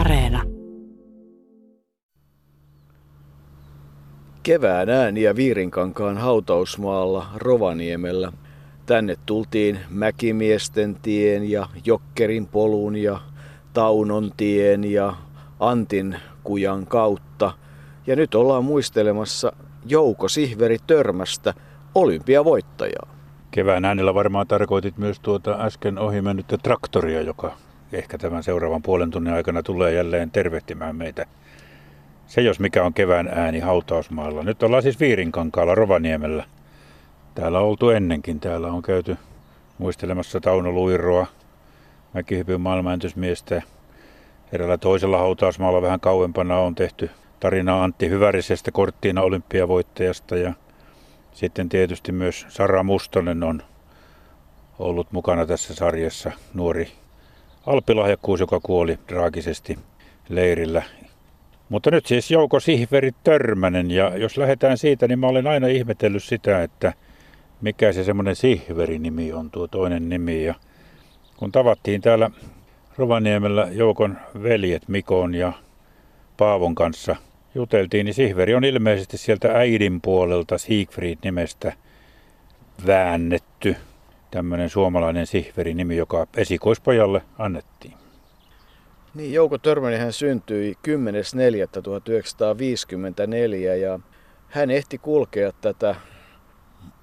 Areena. Kevään ääniä Viirinkankaan hautausmaalla Rovaniemellä. Tänne tultiin Mäkimiesten tien ja Jokkerin polun ja Taunon tien ja Antin kujan kautta. Ja nyt ollaan muistelemassa Jouko Sihveri Törmästä, olympiavoittajaa. Kevään äänellä varmaan tarkoitit myös tuota äsken ohimennyttä traktoria, joka ehkä tämän seuraavan puolen tunnin aikana tulee jälleen tervehtimään meitä. Se jos mikä on kevään ääni hautausmaalla. Nyt ollaan siis Viirinkankaalla Rovaniemellä. Täällä on oltu ennenkin. Täällä on käyty muistelemassa Tauno Luiroa, mäkihypyn maailmanennätysmiestä. Eräällä toisella hautausmaalla vähän kauempana on tehty tarinaa Antti Hyvärisestä, korttiina olympiavoittajasta. Ja sitten tietysti myös Sara Mustonen on ollut mukana tässä sarjassa, nuori alppilahjakkuus, joka kuoli traagisesti leirillä. Mutta nyt siis Jouko Sihveri Törmänen, ja jos lähdetään siitä, niin mä olen aina ihmetellyt sitä, että mikä se semmoinen Sihveri-nimi on, tuo toinen nimi. Ja kun tavattiin täällä Rovaniemellä Joukon veljet Mikon ja Paavon kanssa juteltiin, niin Sihveri on ilmeisesti sieltä äidin puolelta Siegfried-nimestä väännetty. Tämmöinen suomalainen Sihveri-nimi, joka esikoispojalle annettiin. Niin, Jouko Törmänenhän syntyi 10.4.1954 ja hän ehti kulkea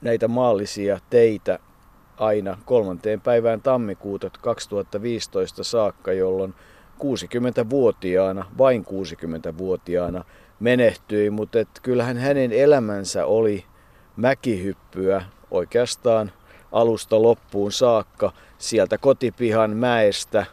näitä maallisia teitä aina 3. päivään tammikuuta 2015 saakka, jolloin 60-vuotiaana, vain 60-vuotiaana menehtyi, mutta kyllähän hänen elämänsä oli mäkihyppyä oikeastaan alusta loppuun saakka sieltä kotipihan mäestä,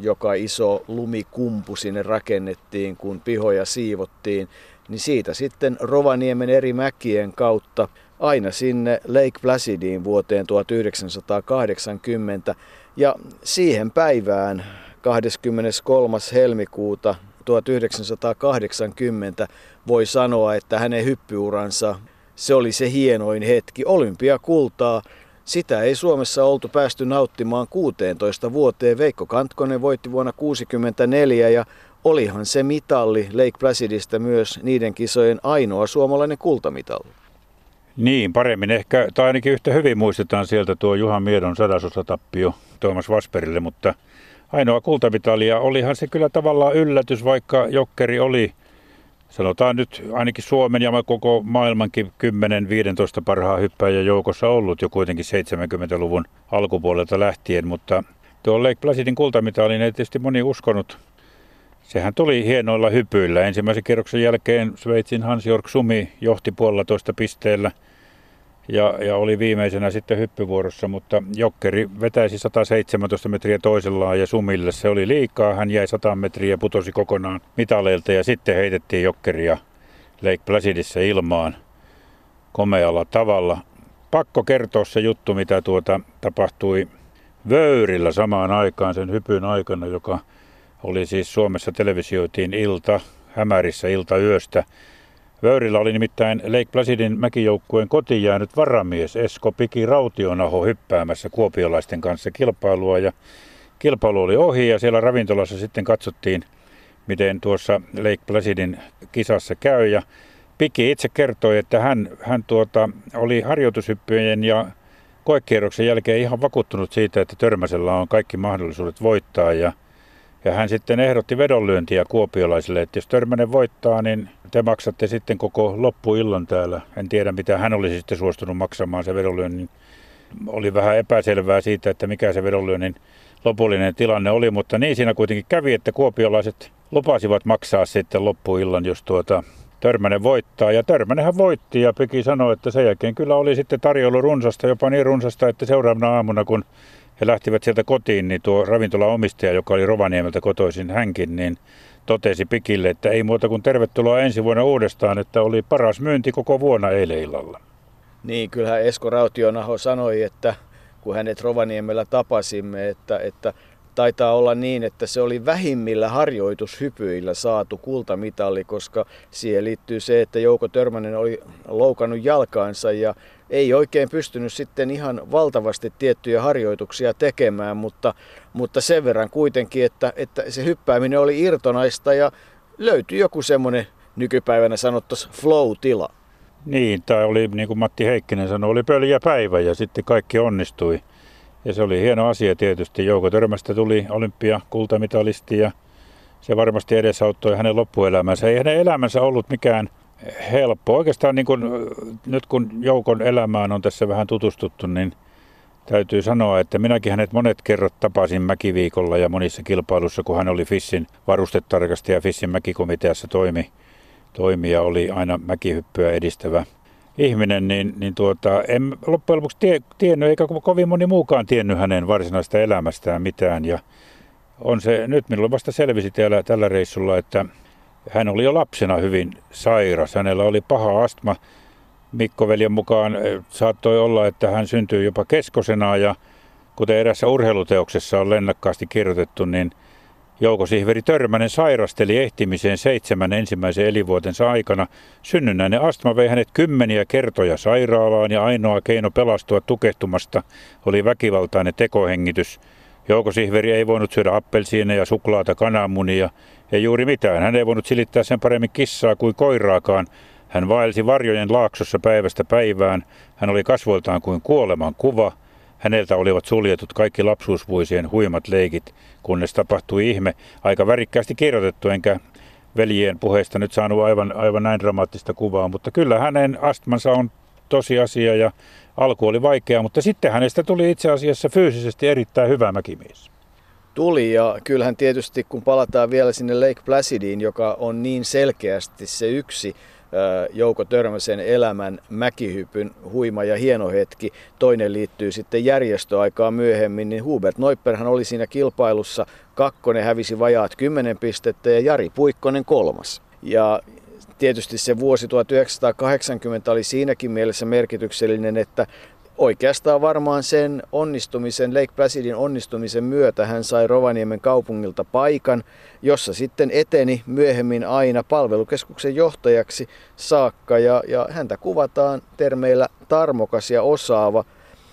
joka iso lumikumpu sinne rakennettiin, kun pihoja siivottiin, niin siitä sitten Rovaniemen eri mäkien kautta aina sinne Lake Placidiin vuoteen 1980 ja siihen päivään 23. helmikuuta 1980 voi sanoa, että hänen hyppyuransa se oli se hienoin hetki, olympiakultaa. Sitä ei Suomessa oltu päästy nauttimaan 16 vuoteen. Veikko Kantkonen voitti vuonna 1964 ja olihan se mitalli Lake Placidista myös niiden kisojen ainoa suomalainen kultamitalli. Niin, paremmin ehkä, tai ainakin yhtä hyvin muistetaan sieltä tuo Juhan Miedon sadasosatappio Tuomas Vasperille, mutta ainoa kultamitalia, olihan se kyllä tavallaan yllätys, vaikka Jokkeri oli, sanotaan nyt ainakin Suomen ja koko maailmankin 10-15 parhaan hyppäjän joukossa ollut jo kuitenkin 70-luvun alkupuolelta lähtien, mutta tuo Lake Placidin kultamitalin ei tietysti moni uskonut. Sehän tuli hienoilla hypyillä. Ensimmäisen kierroksen jälkeen Sveitsin Hans-Jörg Sumi johti 1,5 pisteellä ja oli viimeisenä sitten hyppyvuorossa, mutta Jokkeri vetäisi 117 metriä toisellaan ja Sumille se oli liikaa. Hän jäi 100 metriä ja putosi kokonaan mitaleilta ja sitten heitettiin Jokkeria Lake Placidissa ilmaan komealla tavalla. Pakko kertoa se juttu, mitä tapahtui vöyrillä samaan aikaan sen hypyn aikana, joka oli siis Suomessa televisioitiin hämärissä iltayöstä. Vöyrillä oli nimittäin Lake Placidin mäkijoukkueen kotiin jäänyt varamies Esko Rautionaho hyppäämässä kuopiolaisten kanssa kilpailua. Ja kilpailu oli ohi ja siellä ravintolassa sitten katsottiin, miten tuossa Lake Placidin kisassa käy. Ja Piki itse kertoi, että hän oli harjoitushyppyjen ja koekierroksen jälkeen ihan vakuuttunut siitä, että Törmäsellä on kaikki mahdollisuudet voittaa. Ja hän sitten ehdotti vedonlyöntiä kuopiolaisille, että jos Törmänen voittaa, niin te maksatte sitten koko loppuillan täällä. En tiedä, mitä hän olisi sitten suostunut maksamaan se vedonlyönnin. Oli vähän epäselvää siitä, että mikä se vedonlyönnin lopullinen tilanne oli, mutta niin siinä kuitenkin kävi, että kuopiolaiset lupasivat maksaa sitten loppuillan, jos Törmänen voittaa. Ja Törmänenhän voitti ja Piki sanoi, että sen jälkeen kyllä oli sitten tarjoilu runsasta, jopa niin runsasta, että seuraavana aamuna, kun he lähtivät sieltä kotiin, niin tuo ravintolaomistaja, joka oli Rovaniemeltä kotoisin hänkin, niin totesi Pikille, että ei muuta kuin tervetuloa ensi vuonna uudestaan, että oli paras myynti koko vuonna eilen illalla. Niin, kyllähän Esko Rautionaho sanoi, että kun hänet Rovaniemellä tapasimme, että Taitaa olla niin, että se oli vähimmillä harjoitushypyillä saatu kultamitali, koska siihen liittyy se, että Jouko Törmänen oli loukannut jalkaansa ja ei oikein pystynyt sitten ihan valtavasti tiettyjä harjoituksia tekemään, mutta sen verran kuitenkin, että se hyppääminen oli irtonaista ja löytyi joku semmoinen nykypäivänä sanottaisiin flow-tila. Niin, tämä oli niin kuin Matti Heikkinen sanoi, oli pöljä päivä ja sitten kaikki onnistui. Ja se oli hieno asia tietysti. Jouko Törmästä tuli olympiakultamitalisti ja se varmasti edesauttoi hänen loppuelämänsä. Ei hänen elämänsä ollut mikään helppo. Oikeastaan niin kuin, nyt kun Joukon elämään on tässä vähän tutustuttu, niin täytyy sanoa, että minäkin hänet monet kerrat tapasin Mäkiviikolla ja monissa kilpailussa, kun hän oli FISin varustetarkastaja ja FISin Mäkikomiteassa toimi ja oli aina mäkihyppyä edistävä ihminen, en loppujen lopuksi tiennyt, eikä kovin moni muukaan tiennyt hänen varsinaista elämästään mitään. Ja on se, nyt minulle vasta selvisi tällä reissulla, että hän oli jo lapsena hyvin sairas. Hänellä oli paha astma. Mikko-veljen mukaan saattoi olla, että hän syntyi jopa keskosena ja kuten erässä urheiluteoksessa on lennakkaasti kirjoitettu, niin Jouko Sihveri Törmänen sairasteli ehtimiseen 7 ensimmäisen elinvuotensa aikana. Synnynnäinen astma vei hänet kymmeniä kertoja sairaalaan ja ainoa keino pelastua tukehtumasta oli väkivaltainen tekohengitys. Jouko Sihveri ei voinut syödä appelsiineja, suklaata, kananmunia, ei juuri mitään. Hän ei voinut silittää sen paremmin kissaa kuin koiraakaan. Hän vaelsi varjojen laaksossa päivästä päivään. Hän oli kasvoiltaan kuin kuoleman kuva. Häneltä olivat suljetut kaikki lapsuusvuosien huimat leikit, kunnes tapahtui ihme. Aika värikkäästi kirjoitettu, enkä veljien puheesta nyt saanut aivan näin dramaattista kuvaa, mutta kyllä hänen astmansa on tosiasia ja alku oli vaikea, mutta sitten hänestä tuli itse asiassa fyysisesti erittäin hyvä mäkimies. Tuli ja kyllähän tietysti kun palataan vielä sinne Lake Placidiin, joka on niin selkeästi se yksi Jouko Törmäsen elämän mäkihypyn huima ja hieno hetki. Toinen liittyy sitten järjestöaikaan myöhemmin, niin Hubert Neupperhan oli siinä kilpailussa kakkonen, hävisi vajaat 10 pistettä ja Jari Puikkonen 3. Ja tietysti se vuosi 1980 oli siinäkin mielessä merkityksellinen, että oikeastaan varmaan sen onnistumisen, Lake Placidin onnistumisen myötä hän sai Rovaniemen kaupungilta paikan, jossa sitten eteni myöhemmin aina palvelukeskuksen johtajaksi saakka ja häntä kuvataan termeillä tarmokas ja osaava.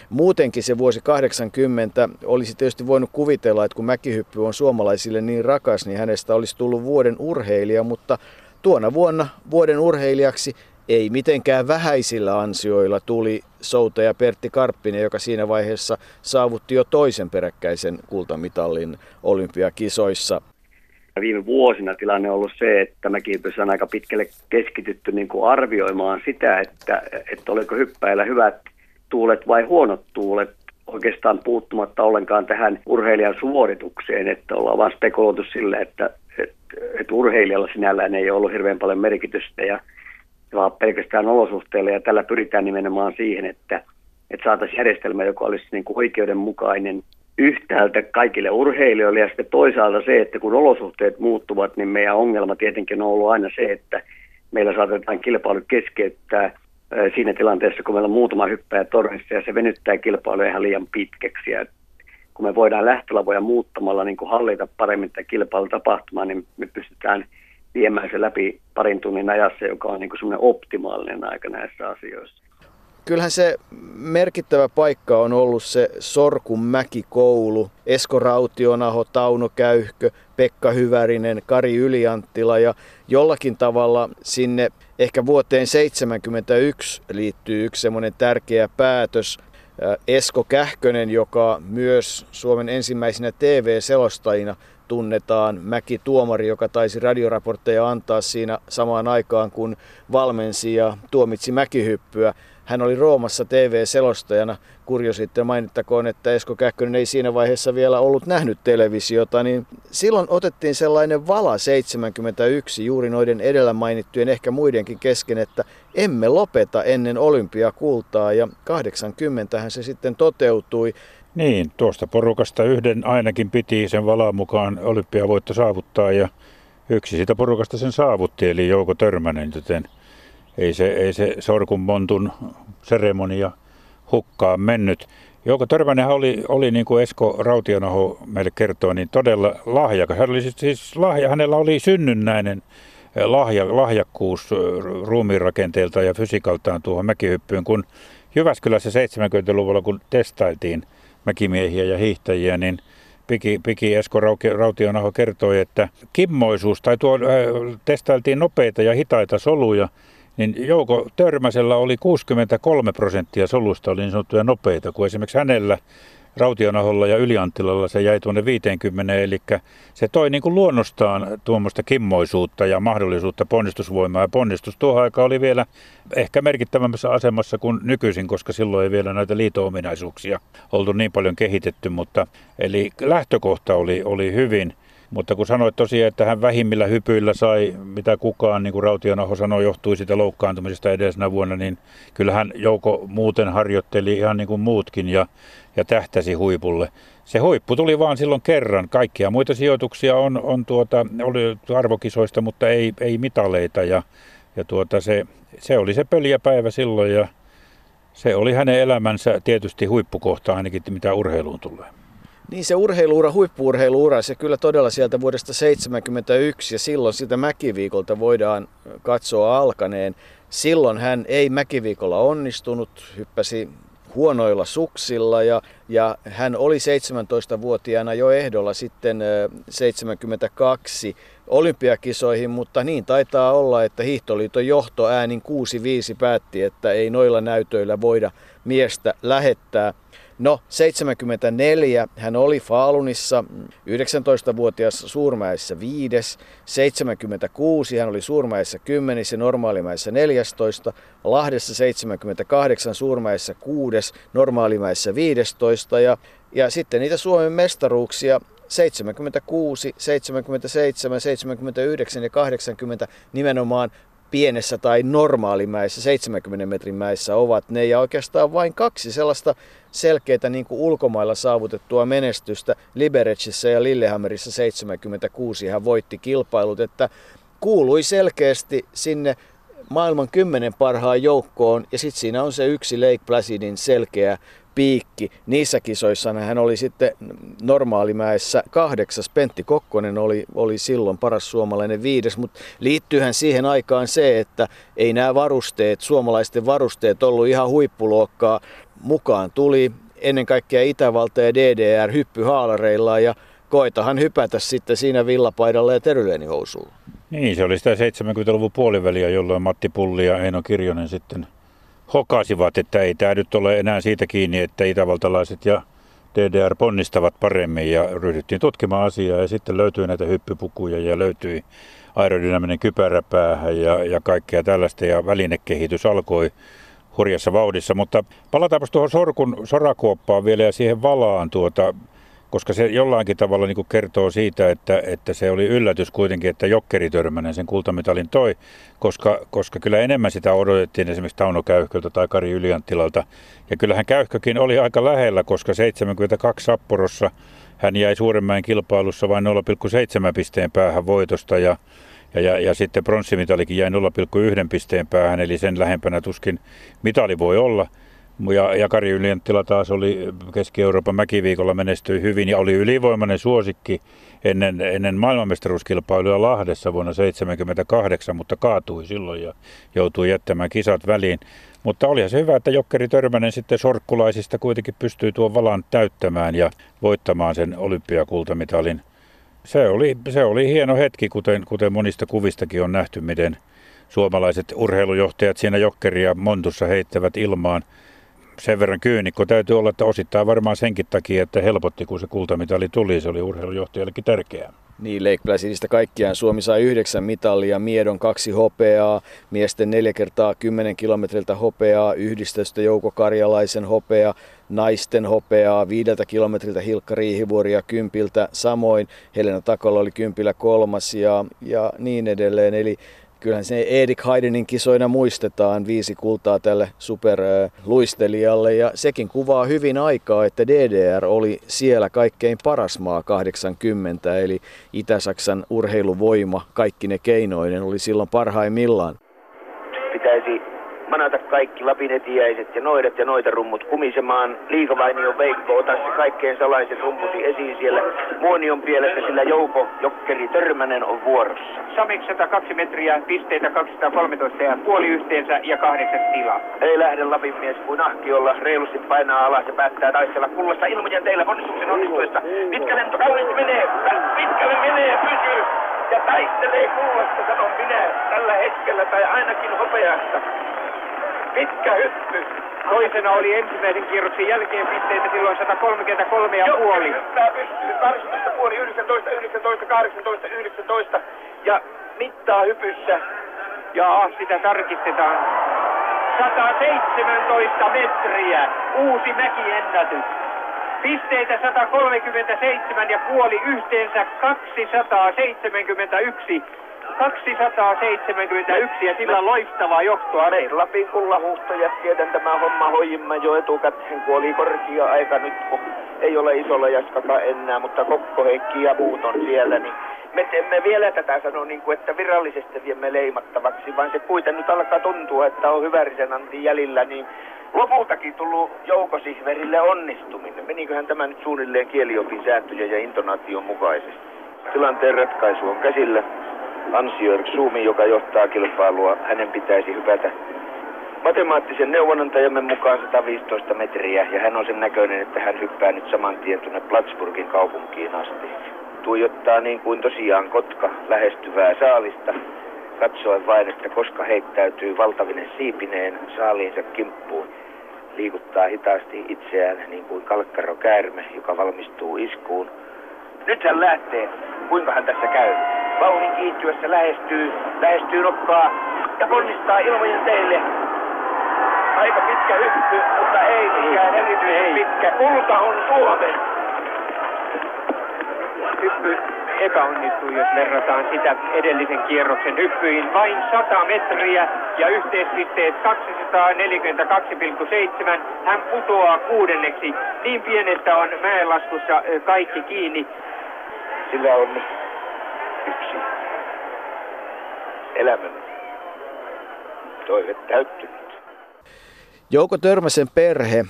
Muutenkin se vuosi 80 olisi tietysti voinut kuvitella, että kun mäkihyppy on suomalaisille niin rakas, niin hänestä olisi tullut vuoden urheilija, mutta tuona vuonna vuoden urheilijaksi ei mitenkään vähäisillä ansioilla tuli soutaja Pertti Karppinen, joka siinä vaiheessa saavutti jo toisen peräkkäisen kultamitalin olympiakisoissa. Viime vuosina tilanne on ollut se, että mäkihypyssä on aika pitkälle keskitytty niin kuin arvioimaan sitä, että oliko hyppäillä hyvät tuulet vai huonot tuulet. Oikeastaan puuttumatta ollenkaan tähän urheilijan suoritukseen, että ollaan vaan spekuloitu sillä, että urheilijalla sinällään ei ollut hirveän paljon merkitystä ja vaan pelkästään olosuhteilla ja tällä pyritään nimenomaan siihen, että saataisiin järjestelmä, joka olisi niin kuin oikeudenmukainen yhtäältä kaikille urheilijoille ja sitten toisaalta se, että kun olosuhteet muuttuvat, niin meidän ongelma tietenkin on ollut aina se, että meillä saatetaan kilpailu keskeyttää siinä tilanteessa, kun meillä on muutama hyppäjä tornissa ja se venyttää kilpailua ihan liian pitkäksi ja kun me voidaan lähtölavoja muuttamalla niin kuin hallita paremmin tätä kilpailutapahtumaa, niin me pystytään viemään se läpi parin tunnin ajassa, joka on niin kuin semmoinen optimaalinen aika näissä asioissa. Kyllähän se merkittävä paikka on ollut se Sorkunmäki-koulu, Esko Rautionaho, Tauno Käyhkö, Pekka Hyvärinen, Kari Ylianttila ja jollakin tavalla sinne ehkä vuoteen 1971 liittyy yksi semmoinen tärkeä päätös. Esko Kähkönen, joka myös Suomen ensimmäisenä TV-selostajina tunnetaan, Mäki-tuomari, joka taisi radioraportteja antaa siinä samaan aikaan, kun valmensi ja tuomitsi mäkihyppyä. Hän oli Roomassa TV-selostajana. Kuriosittain mainittakoon, että Esko Kähkönen ei siinä vaiheessa vielä ollut nähnyt televisiota, niin silloin otettiin sellainen vala 71 juuri noiden edellä mainittujen ehkä muidenkin kesken, että emme lopeta ennen olympiakultaa ja 80-hän se sitten toteutui. Niin, tuosta porukasta yhden ainakin piti sen valan mukaan olympiavoitto saavuttaa ja yksi siitä porukasta sen saavutti, eli Jouko Törmänen, joten ei se Sorkunmontun seremonia hukkaan mennyt. Jouko Törmänenhän oli niin kuin Esko Rautionaho meille kertoi, niin todella lahjakas. Hänellä oli synnynnäinen lahjakkuus ruumiinrakenteelta ja fysiikaltaan tuohon mäkihyppyyn, kun Jyväskylässä 70-luvulla, kun testailtiin mäkimiehiä ja hiihtäjiä, niin Piki Esko Rautionaho kertoi, että kimmoisuus tai testailtiin nopeita ja hitaita soluja, niin Jouko Törmäsellä oli 63% solusta oli niin sanottuja nopeita, kun esimerkiksi hänellä Rautionaholla ja Ylianttilalla se jäi tuonne 50, eli se toi niin kuin luonnostaan tuommoista kimmoisuutta ja mahdollisuutta ponnistusvoimaa. Ja ponnistus tuohon aikaan oli vielä ehkä merkittävämmässä asemassa kuin nykyisin, koska silloin ei vielä näitä liito-ominaisuuksia oltu niin paljon kehitetty. Eli lähtökohta oli hyvin. Mutta kun sanoit tosiaan, että hän vähimmillä hypyillä sai, mitä kukaan, niin kuin Rautionaho sanoi, johtui siitä loukkaantumisesta edellisenä vuonna, niin kyllähän Jouko muuten harjoitteli ihan niin kuin muutkin ja tähtäsi huipulle. Se huippu tuli vaan silloin kerran. Kaikkia muita sijoituksia oli arvokisoista, mutta ei mitaleita. Se oli se pöljäpäivä silloin ja se oli hänen elämänsä tietysti huippukohta ainakin, mitä urheiluun tulee. Niin se huippu-urheiluura, se kyllä todella sieltä vuodesta 1971 ja silloin sitä mäkiviikolta voidaan katsoa alkaneen. Silloin hän ei mäkiviikolla onnistunut, hyppäsi huonoilla suksilla ja hän oli 17-vuotiaana jo ehdolla sitten 72 olympiakisoihin, mutta niin taitaa olla, että Hiihtoliiton johto äänin 6-5 päätti, että ei noilla näytöillä voida miestä lähettää. No, 74 hän oli Falunissa, 19-vuotias Suurmäessä 5, 76 hän oli Suurmäessä 10 ja Normaalimäessä 14, Lahdessa 78, Suurmäessä 6, Normaalimäessä 15 ja sitten niitä Suomen mestaruuksia 76, 77, 79 ja 80 nimenomaan pienessä tai normaalimäessä, 70 metrin mäessä ovat ne, ja oikeastaan vain kaksi sellaista selkeitä niin kuin ulkomailla saavutettua menestystä. Liberecissä ja Lillehammerissa 76 hän voitti kilpailut, että kuului selkeästi sinne maailman 10 parhaan joukkoon, ja sitten siinä on se yksi Lake Placidin selkeä piikki. Niissä kisoissa hän oli sitten normaalimäessä 8. Pentti Kokkonen oli silloin paras suomalainen 5, mutta liittyyhän siihen aikaan se, että ei nämä varusteet, suomalaisten varusteet ollut ihan huippuluokkaa. Mukaan tuli ennen kaikkea Itävalta ja DDR hyppyhaalareilla ja koitahan hypätä sitten siinä villapaidalla ja teryleenihousulla. Niin, se oli sitä 70-luvun puoliväliä, jolloin Matti Pulli ja Eino Kirjonen sitten hokasivat, että ei tämä nyt ole enää siitä kiinni, että itävaltalaiset ja DDR ponnistavat paremmin ja ryhdyttiin tutkimaan asiaa ja sitten löytyi näitä hyppypukuja ja löytyi aerodynaaminen kypärä päähän ja kaikkea tällaista ja välinekehitys alkoi hurjassa vauhdissa. Mutta palataanpa tuohon sorakuoppaan vielä ja siihen valaan, koska se jollakin tavalla niin kuin kertoo siitä, että se oli yllätys kuitenkin, että Jokkeri Törmänen sen kultamitalin toi, koska kyllä enemmän sitä odotettiin esimerkiksi Tauno Käyhköltä tai Kari Ylianttilalta. Ja kyllähän Käyhkökin oli aika lähellä, koska 72 Sapporossa hän jäi Suurenmäen kilpailussa vain 0,7 pisteen päähän voitosta ja sitten pronssimitalikin jäi 0,1 pisteen päähän, eli sen lähempänä tuskin mitali voi olla. Ja Kari Ylianttila taas oli Keski-Euroopan mäkiviikolla menestyi hyvin ja oli ylivoimainen suosikki ennen maailmanmestaruuskilpailuja Lahdessa vuonna 1978, mutta kaatui silloin ja joutui jättämään kisat väliin. Mutta olihan se hyvä, että Jokkeri Törmänen sitten sorkkulaisista kuitenkin pystyi tuon valan täyttämään ja voittamaan sen olympiakultamitalin. Se oli hieno hetki, kuten monista kuvistakin on nähty, miten suomalaiset urheilujohtajat siinä Jokkeria montussa heittävät ilmaan. Sen verran kyynikko täytyy olla, että osittain varmaan senkin takia, että helpotti, kun se kultamitali tuli. Se oli urheilujohtajallekin tärkeää. Niin, Lake Placidista kaikkiaan Suomi sai 9 mitalia, Miedon 2 hopeaa, miesten 4x10 kilometriltä hopeaa, yhdistetystä Jouko Karjalaisen hopeaa, naisten hopeaa, 5 kilometriltä Hilkka Riihivuori ja kympiltä samoin. Helena Takola oli kympillä 3. ja niin edelleen. Eli kyllähän se Erik Haidenin kisoina muistetaan 5 kultaa tälle superluistelijalle ja sekin kuvaa hyvin aikaa, että DDR oli siellä kaikkein paras maa 80, eli Itä-Saksan urheiluvoima kaikki ne keinoinen oli silloin parhaimmillaan. Pitäisi manata kaikki Lapin etiäiset ja noidat ja noita rummut kumisemaan. Liikavainio Veikko, ota se kaikkein salaiset rumpusi esiin siellä Muonion pielessä, sillä Jouko Jokkeri Törmänen on vuorossa. Samik 102 metriä, pisteitä 213 ja puoli yhteensä ja 8 tila. Ei lähde Lapin mies kuin ahkiolla, reilusti painaa alas ja päättää taistella kullasta ilmoja teillä ponnistuksen onnistuessa. Pitkä lento kauniisti menee, pitkälle menee, pysyy. Ja taistelee kullasta, sanon minä, tällä hetkellä, tai ainakin hopeasta. Pitkä hyppy. Toisena oli ensimmäisen kierroksen jälkeen pisteitä silloin 133 ja puoli. Jokkeri pystyy 18,5, 19, 19, 18, 19 ja mittaa hypyssä. Jaa, sitä tarkistetaan. 117 metriä. Uusi mäkiennätys. Pisteitä 137 ja puoli yhteensä 271. 271 ja sillä loistavaa johtoa. Lapin kullahuhtojat, tiedän tämä homma hoijimme jo etukäteen, kun oli korkea aika nyt, kun ei ole isolla jaskaka enää, mutta Kokko, Heikki ja muut on siellä, niin me teemme vielä tätä sanoa, niin kuin, että virallisesti viemme leimattavaksi, vaan se kuitenkin nyt alkaa tuntua, että on Hyvärisen Antin jäljellä, niin lopultakin tullut Jouko Sihverille onnistuminen. Meniköhän tämä nyt suunnilleen kieliopin sääntöjen ja intonaation mukaisesti? Tilanteen ratkaisu on käsillä. Hans-Jörg Sumi, joka johtaa kilpailua, hänen pitäisi hypätä matemaattisen neuvonantajamme mukaan 115 metriä, ja hän on sen näköinen, että hän hyppää nyt saman tien tuonne Plattsburgin kaupunkiin asti. Tuijottaa niin kuin tosiaan kotka lähestyvää saalista, katsoen vain, että koska heittäytyy valtavinen siipineen saaliinsa kimppuun. Liikuttaa hitaasti itseään niin kuin kalkkarokäärme, joka valmistuu iskuun. Nyt hän lähtee. Kuinkahan tässä käy? Vauhdin kiihtyessä lähestyy nokkaa ja ponnistaa ilmojen teille. Aika pitkä hyppy, mutta ei mikään erityisen pitkä. Kulta on Suomen. Hyppy epäonnistui, jos verrataan sitä edellisen kierroksen hyppyihin. Vain 100 metriä ja yhteispisteet 242,7. Hän putoaa 6. Niin pienestä on mäenlaskussa kaikki kiinni. Sillä on yksi elämän toive täyttynyt. Jouko Törmäsen perhe,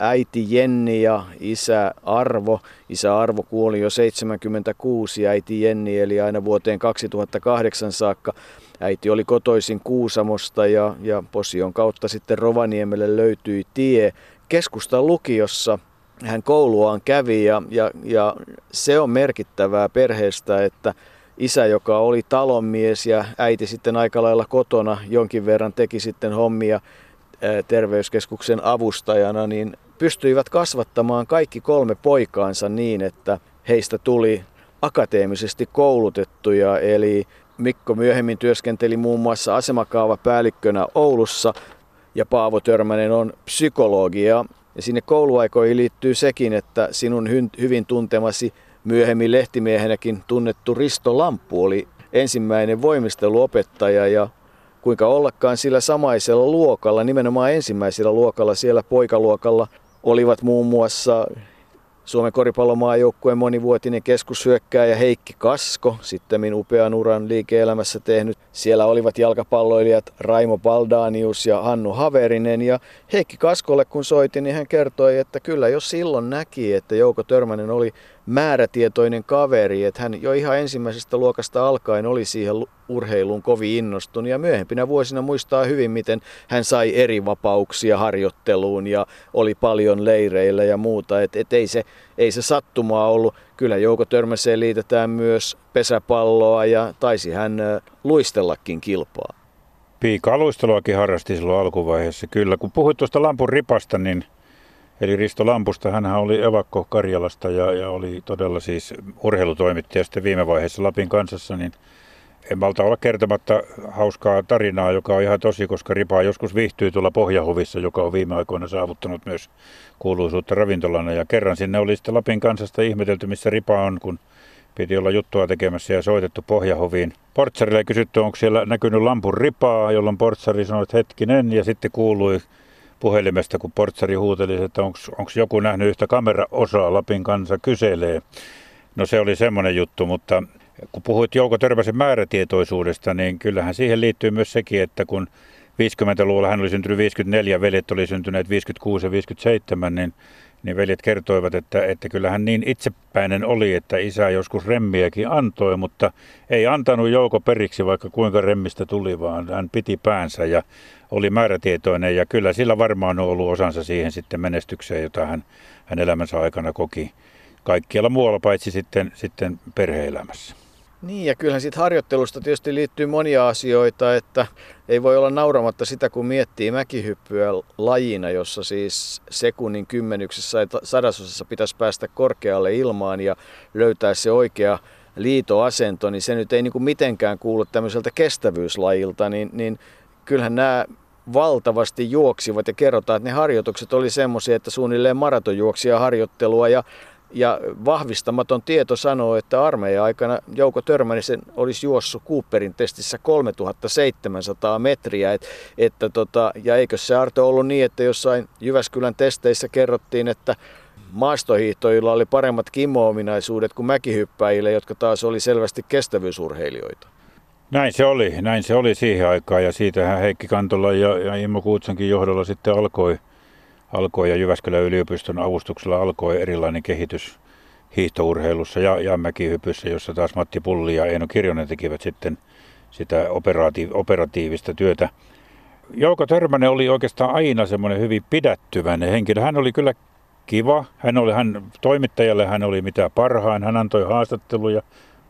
äiti Jenni ja isä Arvo. Isä Arvo kuoli jo 76, äiti Jenni eli aina vuoteen 2008 saakka. Äiti oli kotoisin Kuusamosta ja Posion kautta sitten Rovaniemelle löytyi tie. Keskustan lukiossa hän kouluaan kävi ja se on merkittävää perheestä, että isä, joka oli talonmies ja äiti sitten aika lailla kotona jonkin verran teki sitten hommia terveyskeskuksen avustajana, niin pystyivät kasvattamaan kaikki 3 poikaansa niin, että heistä tuli akateemisesti koulutettuja. Eli Mikko myöhemmin työskenteli muun muassa asemakaavapäällikkönä Oulussa ja Paavo Törmänen on psykologia. Ja sinne kouluaikoihin liittyy sekin, että sinun hyvin tuntemasi myöhemmin lehtimiehenäkin tunnettu Risto Lamppu oli ensimmäinen voimisteluopettaja ja kuinka ollakaan sillä samaisella luokalla, nimenomaan ensimmäisellä luokalla, siellä poikaluokalla olivat muun muassa Suomen koripallomaajoukkueen monivuotinen keskushyökkääjä Heikki Kasko, sittemmin upean uran liike-elämässä tehnyt. Siellä olivat jalkapalloilijat Raimo Baldanius ja Hannu Haverinen. Ja Heikki Kaskolle kun soitin, niin hän kertoi, että kyllä jo silloin näki, että Jouko Törmänen oli määrätietoinen kaveri. Että hän jo ihan ensimmäisestä luokasta alkaen oli siihen urheiluun kovin innostunut. Ja myöhempinä vuosina muistaa hyvin, miten hän sai eri vapauksia harjoitteluun ja oli paljon leireillä ja muuta. Ei se sattumaa ollut. Kyllä Jouko Törmäseen liitetään myös pesäpalloa ja taisi hän luistellakin kilpaa. Piikaa luisteluakin harrasti silloin alkuvaiheessa. Kyllä, kun puhuit tuosta Lampun ripasta, niin, eli Risto Lampusta, hänhän oli evakko Karjalasta ja oli todella siis urheilutoimittaja sitten viime vaiheessa Lapin Kansassa, niin en malta olla kertomatta hauskaa tarinaa, joka on ihan tosi, koska Ripaa joskus viihtyy tuolla Pohjahuvissa, joka on viime aikoina saavuttanut myös kuuluisuutta ravintolana. Ja kerran sinne oli sitten Lapin Kansasta ihmetelty, missä Ripa on, kun piti olla juttua tekemässä ja soitettu Pohjahuviin. Portsarille ei kysytty, onko siellä näkynyt Lampun Ripaa, jolloin portsari sanoi, että hetkinen, ja sitten kuului puhelimesta, kun portsari huuteli, että onko joku nähnyt yhtä kameraosaa, Lapin Kansa kyselee. No se oli semmoinen juttu, mutta kun puhuit Jouko Törmäsen määrätietoisuudesta, niin kyllähän siihen liittyy myös sekin, että kun 50-luvulla, hän oli syntynyt 54, veljet oli syntyneet 56 ja 57, niin veljet kertoivat, että kyllähän niin itsepäinen oli, että isä joskus remmiäkin antoi, mutta ei antanut Jouko periksi, vaikka kuinka remmistä tuli, vaan hän piti päänsä ja oli määrätietoinen. Ja kyllä sillä varmaan on ollut osansa siihen sitten menestykseen, jota hän elämänsä aikana koki kaikkialla muualla, paitsi sitten perhe-elämässä. Niin, ja kyllähän siitä harjoittelusta tietysti liittyy monia asioita, että ei voi olla nauramatta sitä, kun miettii mäkihyppyä lajina, jossa siis sekunnin kymmenyksessä tai sadasosassa pitäisi päästä korkealle ilmaan ja löytää se oikea liitoasento, niin se nyt ei niin kuin mitenkään kuulu tämmöiseltä kestävyyslajilta, niin kyllähän nämä valtavasti juoksivat ja kerrotaan, että ne harjoitukset oli semmoisia, että suunnilleen maratonjuoksija harjoittelua ja vahvistamaton tieto sanoo, että armeijan aikana Jouko Törmänen olisi juossut Cooperin testissä 3700 metriä. Ja eikö se Arto ollut niin, että jossain Jyväskylän testeissä kerrottiin, että maastohiihtojilla oli paremmat kimmo-ominaisuudet kuin mäkihyppäjille, jotka taas oli selvästi kestävyysurheilijoita? Näin se oli siihen aikaan, ja siitähän Heikki Kantola ja Immo Kuutsankin johdolla sitten alkoi ja Jyväskylän yliopiston avustuksella alkoi erilainen kehitys hiihtourheilussa ja mäkihypyssä, jossa taas Matti Pulli ja Eino Kirjonen tekivät sitten sitä operatiivista työtä. Jouko Törmänen oli oikeastaan aina semmoinen hyvin pidättyväinen henkilö. Hän oli kyllä kiva. Toimittajalle hän oli mitä parhaan. Hän antoi haastatteluja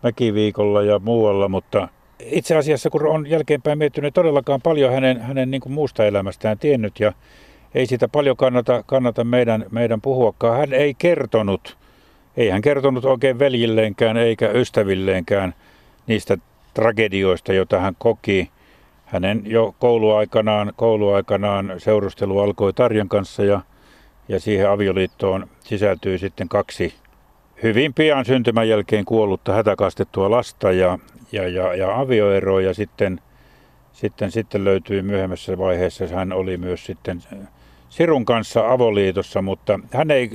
Mäkiviikolla ja muualla, mutta itse asiassa kun on jälkeenpäin miettinyt, todellakaan paljon hänen niin kuin muusta elämästään tiennyt ja ei sitä paljon kannata meidän puhuakaan. Hän ei kertonut oikein veljilleenkään eikä ystävilleenkään niistä tragedioista, joita hän koki. Hänen jo kouluaikanaan seurustelu alkoi Tarjan kanssa ja siihen avioliittoon sisältyi sitten kaksi hyvin pian syntymän jälkeen kuollutta hätäkastettua lasta ja avioero ja sitten löytyi myöhemmässä vaiheessa, hän oli myös sitten Sirun kanssa avoliitossa, mutta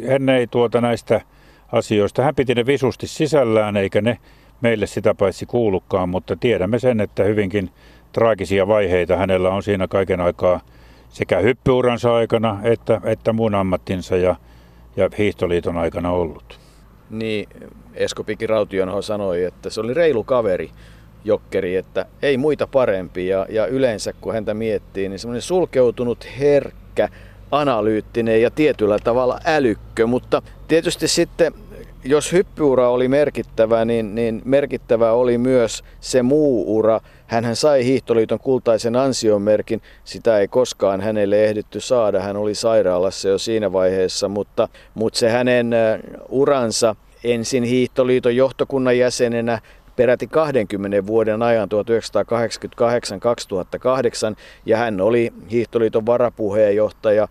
hän ei tuota näistä asioista. Hän piti ne visusti sisällään, eikä ne meille sitä paitsi kuulukaan, mutta tiedämme sen, että hyvinkin traagisia vaiheita hänellä on siinä kaiken aikaa sekä hyppyuransa aikana että muun ammattinsa ja hiihtoliiton aikana ollut. Niin, Esko Piki Rautionaho sanoi, että se oli reilu kaveri, Jokkeri, että ei muita parempi ja yleensä kun häntä miettii, niin semmoinen sulkeutunut, herkkä, analyyttinen ja tietyllä tavalla älykkö, mutta tietysti sitten jos hyppyura oli merkittävä, niin merkittävä oli myös se muu ura. Hänhän sai hiihtoliiton kultaisen ansionmerkin, sitä ei koskaan hänelle ehditty saada, hän oli sairaalassa jo siinä vaiheessa, mutta se hänen uransa ensin hiihtoliiton johtokunnan jäsenenä, peräti 20 vuoden ajan 1988-2008 ja hän oli hiihtoliiton varapuheenjohtaja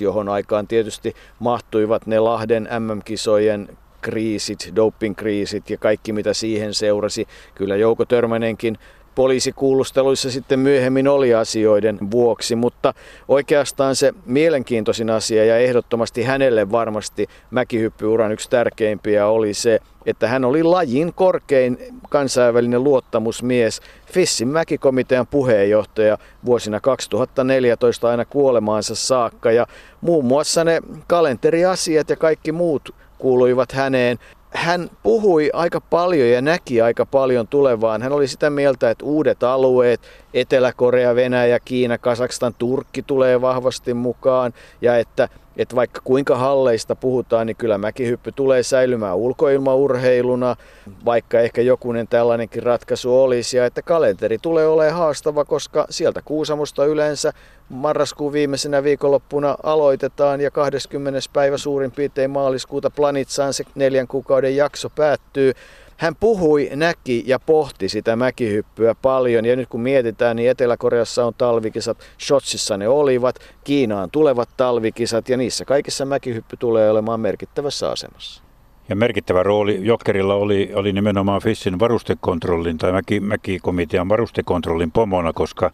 1993-2002, johon aikaan tietysti mahtuivat ne Lahden MM-kisojen kriisit, dopingkriisit ja kaikki mitä siihen seurasi. Kyllä Jouko Törmänenkin poliisikuulusteluissa sitten myöhemmin oli asioiden vuoksi, mutta oikeastaan se mielenkiintoisin asia ja ehdottomasti hänelle varmasti mäkihyppyuran yksi tärkeimpiä oli se, että hän oli lajin korkein kansainvälinen luottamusmies, FISin mäkikomitean puheenjohtaja vuosina 2014 aina kuolemaansa saakka ja muun muassa ne kalenteriasiat ja kaikki muut kuuluivat häneen. Hän puhui aika paljon ja näki aika paljon tulevaan. Hän oli sitä mieltä, että uudet alueet, Etelä-Korea, Venäjä, Kiina, Kazakstan, Turkki tulee vahvasti mukaan. Ja että vaikka kuinka halleista puhutaan, niin kyllä mäkihyppy tulee säilymään ulkoilmaurheiluna, vaikka ehkä jokunen tällainenkin ratkaisu olisi. Ja että kalenteri tulee olemaan haastava, koska sieltä Kuusamosta yleensä marraskuun viimeisenä viikonloppuna aloitetaan ja 20. päivä suurin piirtein maaliskuuta Planitsaan se 4 kuukauden jakso päättyy. Hän puhui, näki ja pohti sitä mäkihyppyä paljon ja nyt kun mietitään, niin Etelä-Koreassa on talvikisat, Sotsissa ne olivat, Kiinaan tulevat talvikisat ja niissä kaikissa mäkihyppy tulee olemaan merkittävässä asemassa. Ja merkittävä rooli Jokkerilla oli nimenomaan FISin varustekontrollin tai mäkikomitean varustekontrollin pomona, koska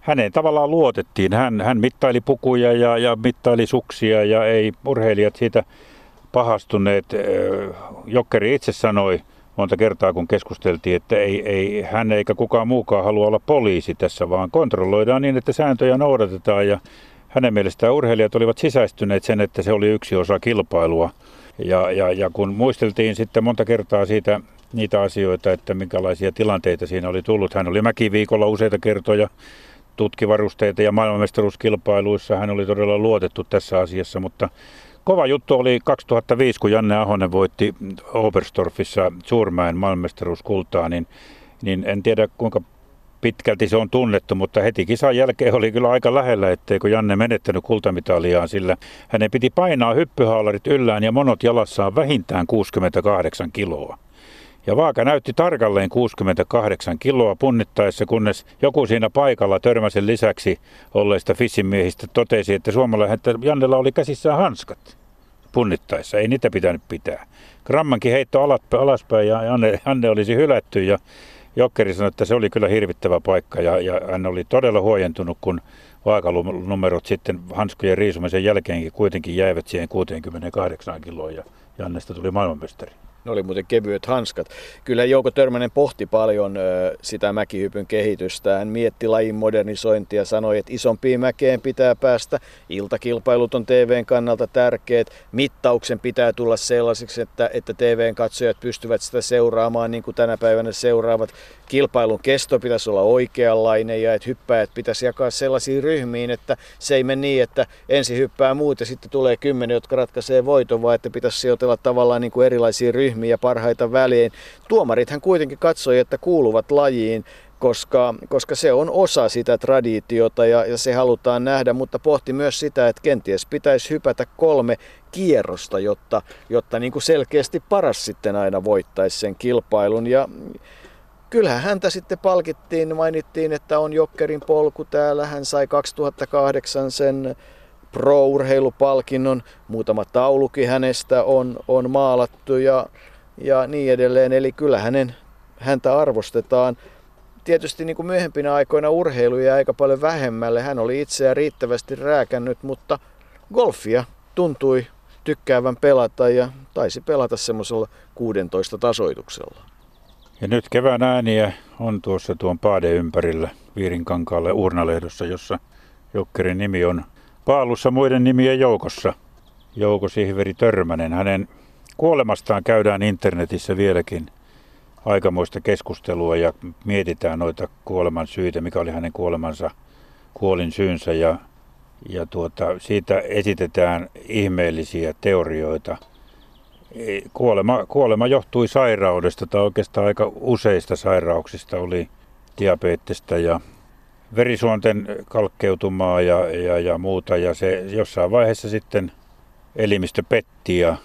häneen tavallaan luotettiin. Hän mittaili pukuja ja mittaili suksia ja ei urheilijat siitä pahastuneet. Jokkeri itse sanoi monta kertaa, kun keskusteltiin, että ei hän eikä kukaan muukaan halua olla poliisi tässä, vaan kontrolloidaan niin, että sääntöjä noudatetaan. Ja hänen mielestään urheilijat olivat sisäistyneet sen, että se oli yksi osa kilpailua. Ja kun muisteltiin sitten monta kertaa siitä niitä asioita, että minkälaisia tilanteita siinä oli tullut. Hän oli mäkiviikolla useita kertoja, tutkivarusteita ja maailmanmestaruuskilpailuissa. Hän oli todella luotettu tässä asiassa, mutta kova juttu oli 2005, kun Janne Ahonen voitti Oberstdorfissa Suurmäen maailmanmestaruuskultaa, niin en tiedä kuinka pitkälti se on tunnettu, mutta heti kisan jälkeen oli kyllä aika lähellä, etteikö Janne menettänyt kultamitaliaan, sillä hänen piti painaa hyppyhaalarit yllään ja monot jalassaan vähintään 68 kiloa. Ja vaaka näytti tarkalleen 68 kiloa punnittaessa, kunnes joku siinä paikalla Törmäsen lisäksi olleista FISin miehistä totesi, että Jannella oli käsissään hanskat punnittaessa. Ei niitä pitänyt pitää. Grammankin heitto alaspäin ja Janne olisi hylätty. Ja Jokkeri sanoi, että se oli kyllä hirvittävä paikka ja hän oli todella huojentunut, kun vaakanumerot sitten hanskojen riisumisen jälkeenkin kuitenkin jäivät siihen 68 kiloon ja Jannesta tuli maailmanmestari. Ne oli muuten kevyet hanskat. Kyllä Jouko Törmänen pohti paljon sitä mäkihypyn kehitystä. Hän mietti lajin modernisointia, sanoi, että isompiin mäkeen pitää päästä. Iltakilpailut on TV:n kannalta tärkeät. Mittauksen pitää tulla sellaiseksi, että TV:n katsojat pystyvät sitä seuraamaan niin kuin tänä päivänä seuraavat. Kilpailun kesto pitäisi olla oikeanlainen ja että hyppäjät pitäisi jakaa sellaisiin ryhmiin, että se ei mene niin, että ensin hyppää muut ja sitten tulee 10, jotka ratkaisee voiton, vaan että pitäisi sijoitella tavallaan niin kuin erilaisiin ryhmiin ja parhaita väliin. Tuomarithan kuitenkin katsoi, että kuuluvat lajiin, koska se on osa sitä traditiota ja se halutaan nähdä, mutta pohti myös sitä, että kenties pitäisi hypätä 3 kierrosta, jotta niin kuin selkeästi paras sitten aina voittaisi sen kilpailun. Ja kyllähän häntä sitten palkittiin, mainittiin, että on Jokkerin polku täällä. Hän sai 2008 sen pro-urheilupalkinnon, muutama taulukin hänestä on maalattu ja niin edelleen, eli kyllä häntä arvostetaan. Tietysti niin kuin myöhempinä aikoina urheilu jäi aika paljon vähemmälle, hän oli itseään riittävästi rääkännyt, mutta golfia tuntui tykkäävän pelata ja taisi pelata semmoisella 16 tasoituksella. Ja nyt kevään ääniä on tuossa tuon Paaden ympärillä Viirinkankaalle Uurnalehdossa, jossa Jokkerin nimi on paalussa muiden nimien joukossa. Jouko Sihveri Törmänen. Hänen kuolemastaan käydään internetissä vieläkin aikamoista keskustelua ja mietitään noita kuoleman syitä, mikä oli hänen kuolinsyynsä. Siitä esitetään ihmeellisiä teorioita. Kuolema johtui sairaudesta tai oikeastaan aika useista sairauksista. Oli diabeettista ja verisuonten kalkkeutumaa ja muuta, ja se jossain vaiheessa sitten elimistö petti ja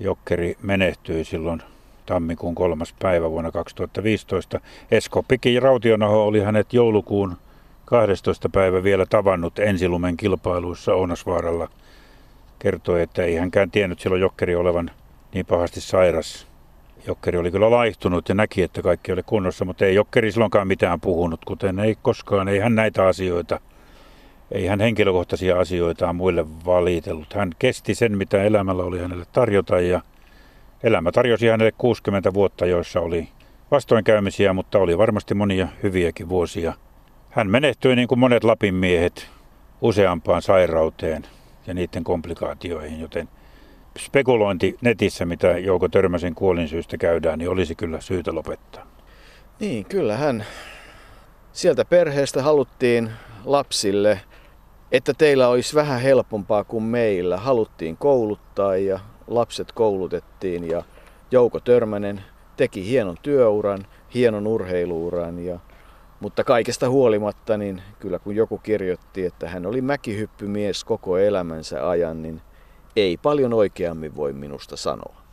Jokkeri menehtyi silloin tammikuun 3. päivä vuonna 2015. Esko Piki Rautionaho oli hänet joulukuun 12. päivä vielä tavannut ensilumen kilpailuissa Ounasvaaralla. Kertoi, että ei hänkään tiennyt silloin Jokkeri olevan niin pahasti sairas. Jokkeri oli kyllä laihtunut ja näki, että kaikki oli kunnossa, mutta ei Jokkeri silloinkaan mitään puhunut, kuten ei koskaan. Ei hän näitä asioita, ei hän henkilökohtaisia asioitaan muille valitellut. Hän kesti sen, mitä elämällä oli hänelle tarjota, ja elämä tarjosi hänelle 60 vuotta, joissa oli vastoinkäymisiä, mutta oli varmasti monia hyviäkin vuosia. Hän menehtyi niin kuin monet Lapin miehet useampaan sairauteen ja niiden komplikaatioihin, joten spekulointi netissä, mitä Jouko Törmäsen kuolinsyystä käydään, niin olisi kyllä syytä lopettaa. Niin, kyllähän sieltä perheestä haluttiin lapsille, että teillä olisi vähän helpompaa kuin meillä. Haluttiin kouluttaa ja lapset koulutettiin ja Jouko Törmänen teki hienon työuran, hienon urheiluuran. Mutta kaikesta huolimatta, niin kyllä kun joku kirjoitti, että hän oli mäkihyppymies koko elämänsä ajan, niin ei paljon oikeammin voi minusta sanoa.